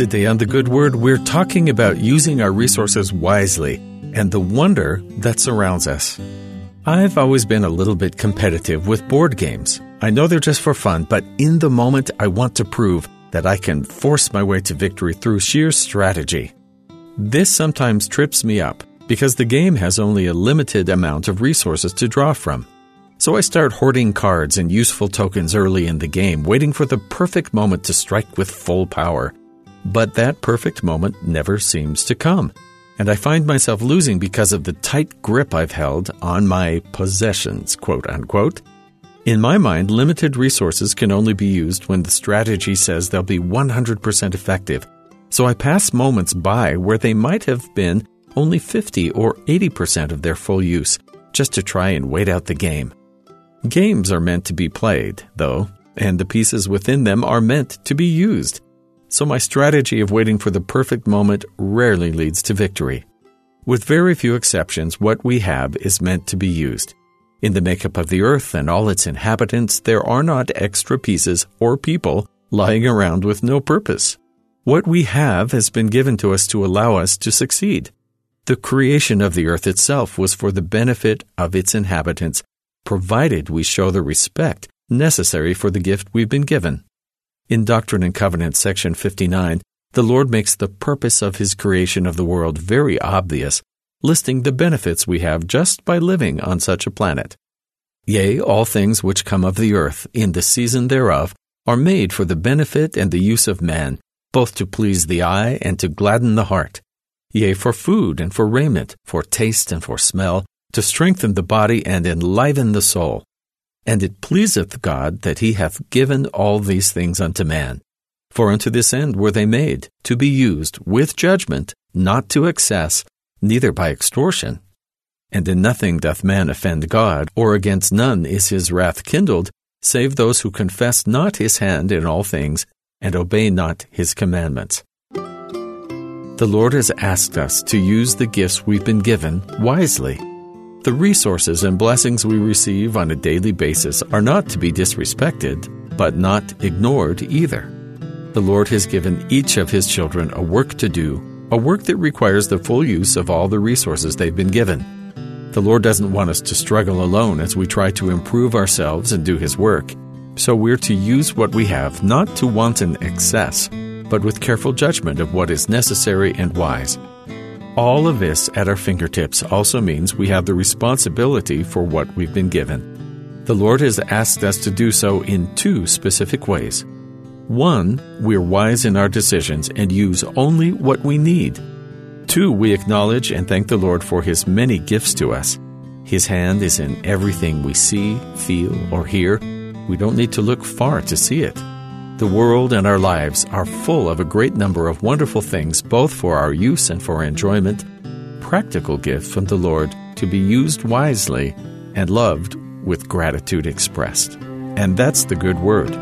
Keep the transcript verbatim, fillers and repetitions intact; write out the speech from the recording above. Today on The Good Word, we're talking about using our resources wisely and the wonder that surrounds us. I've always been a little bit competitive with board games. I know they're just for fun, but in the moment, I want to prove that I can force my way to victory through sheer strategy. This sometimes trips me up because the game has only a limited amount of resources to draw from. So I start hoarding cards and useful tokens early in the game, waiting for the perfect moment to strike with full power. But that perfect moment never seems to come, and I find myself losing because of the tight grip I've held on my possessions, quote unquote. In my mind, limited resources can only be used when the strategy says they'll be one hundred percent effective, so I pass moments by where they might have been only fifty or eighty percent of their full use, just to try and wait out the game. Games are meant to be played, though, and the pieces within them are meant to be used. So my strategy of waiting for the perfect moment rarely leads to victory. With very few exceptions, what we have is meant to be used. In the makeup of the earth and all its inhabitants, there are not extra pieces or people lying around with no purpose. What we have has been given to us to allow us to succeed. The creation of the earth itself was for the benefit of its inhabitants, provided we show the respect necessary for the gift we've been given. In Doctrine and Covenants, section fifty-nine, the Lord makes the purpose of His creation of the world very obvious, listing the benefits we have just by living on such a planet. Yea, all things which come of the earth, in the season thereof, are made for the benefit and the use of man, both to please the eye and to gladden the heart. Yea, for food and for raiment, for taste and for smell, to strengthen the body and enliven the soul. And it pleaseth God that He hath given all these things unto man. For unto this end were they made, to be used with judgment, not to excess, neither by extortion. And in nothing doth man offend God, or against none is His wrath kindled, save those who confess not His hand in all things, and obey not His commandments. The Lord has asked us to use the gifts we've been given wisely. The resources and blessings we receive on a daily basis are not to be disrespected, but not ignored either. The Lord has given each of His children a work to do, a work that requires the full use of all the resources they've been given. The Lord doesn't want us to struggle alone as we try to improve ourselves and do His work. So we're to use what we have, not to wanton excess, but with careful judgment of what is necessary and wise. All of this at our fingertips also means we have the responsibility for what we've been given. The Lord has asked us to do so in two specific ways. One, we're wise in our decisions and use only what we need. Two, we acknowledge and thank the Lord for His many gifts to us. His hand is in everything we see, feel, or hear. We don't need to look far to see it. The world and our lives are full of a great number of wonderful things, both for our use and for enjoyment, practical gifts from the Lord to be used wisely and loved with gratitude expressed. And that's the Good Word.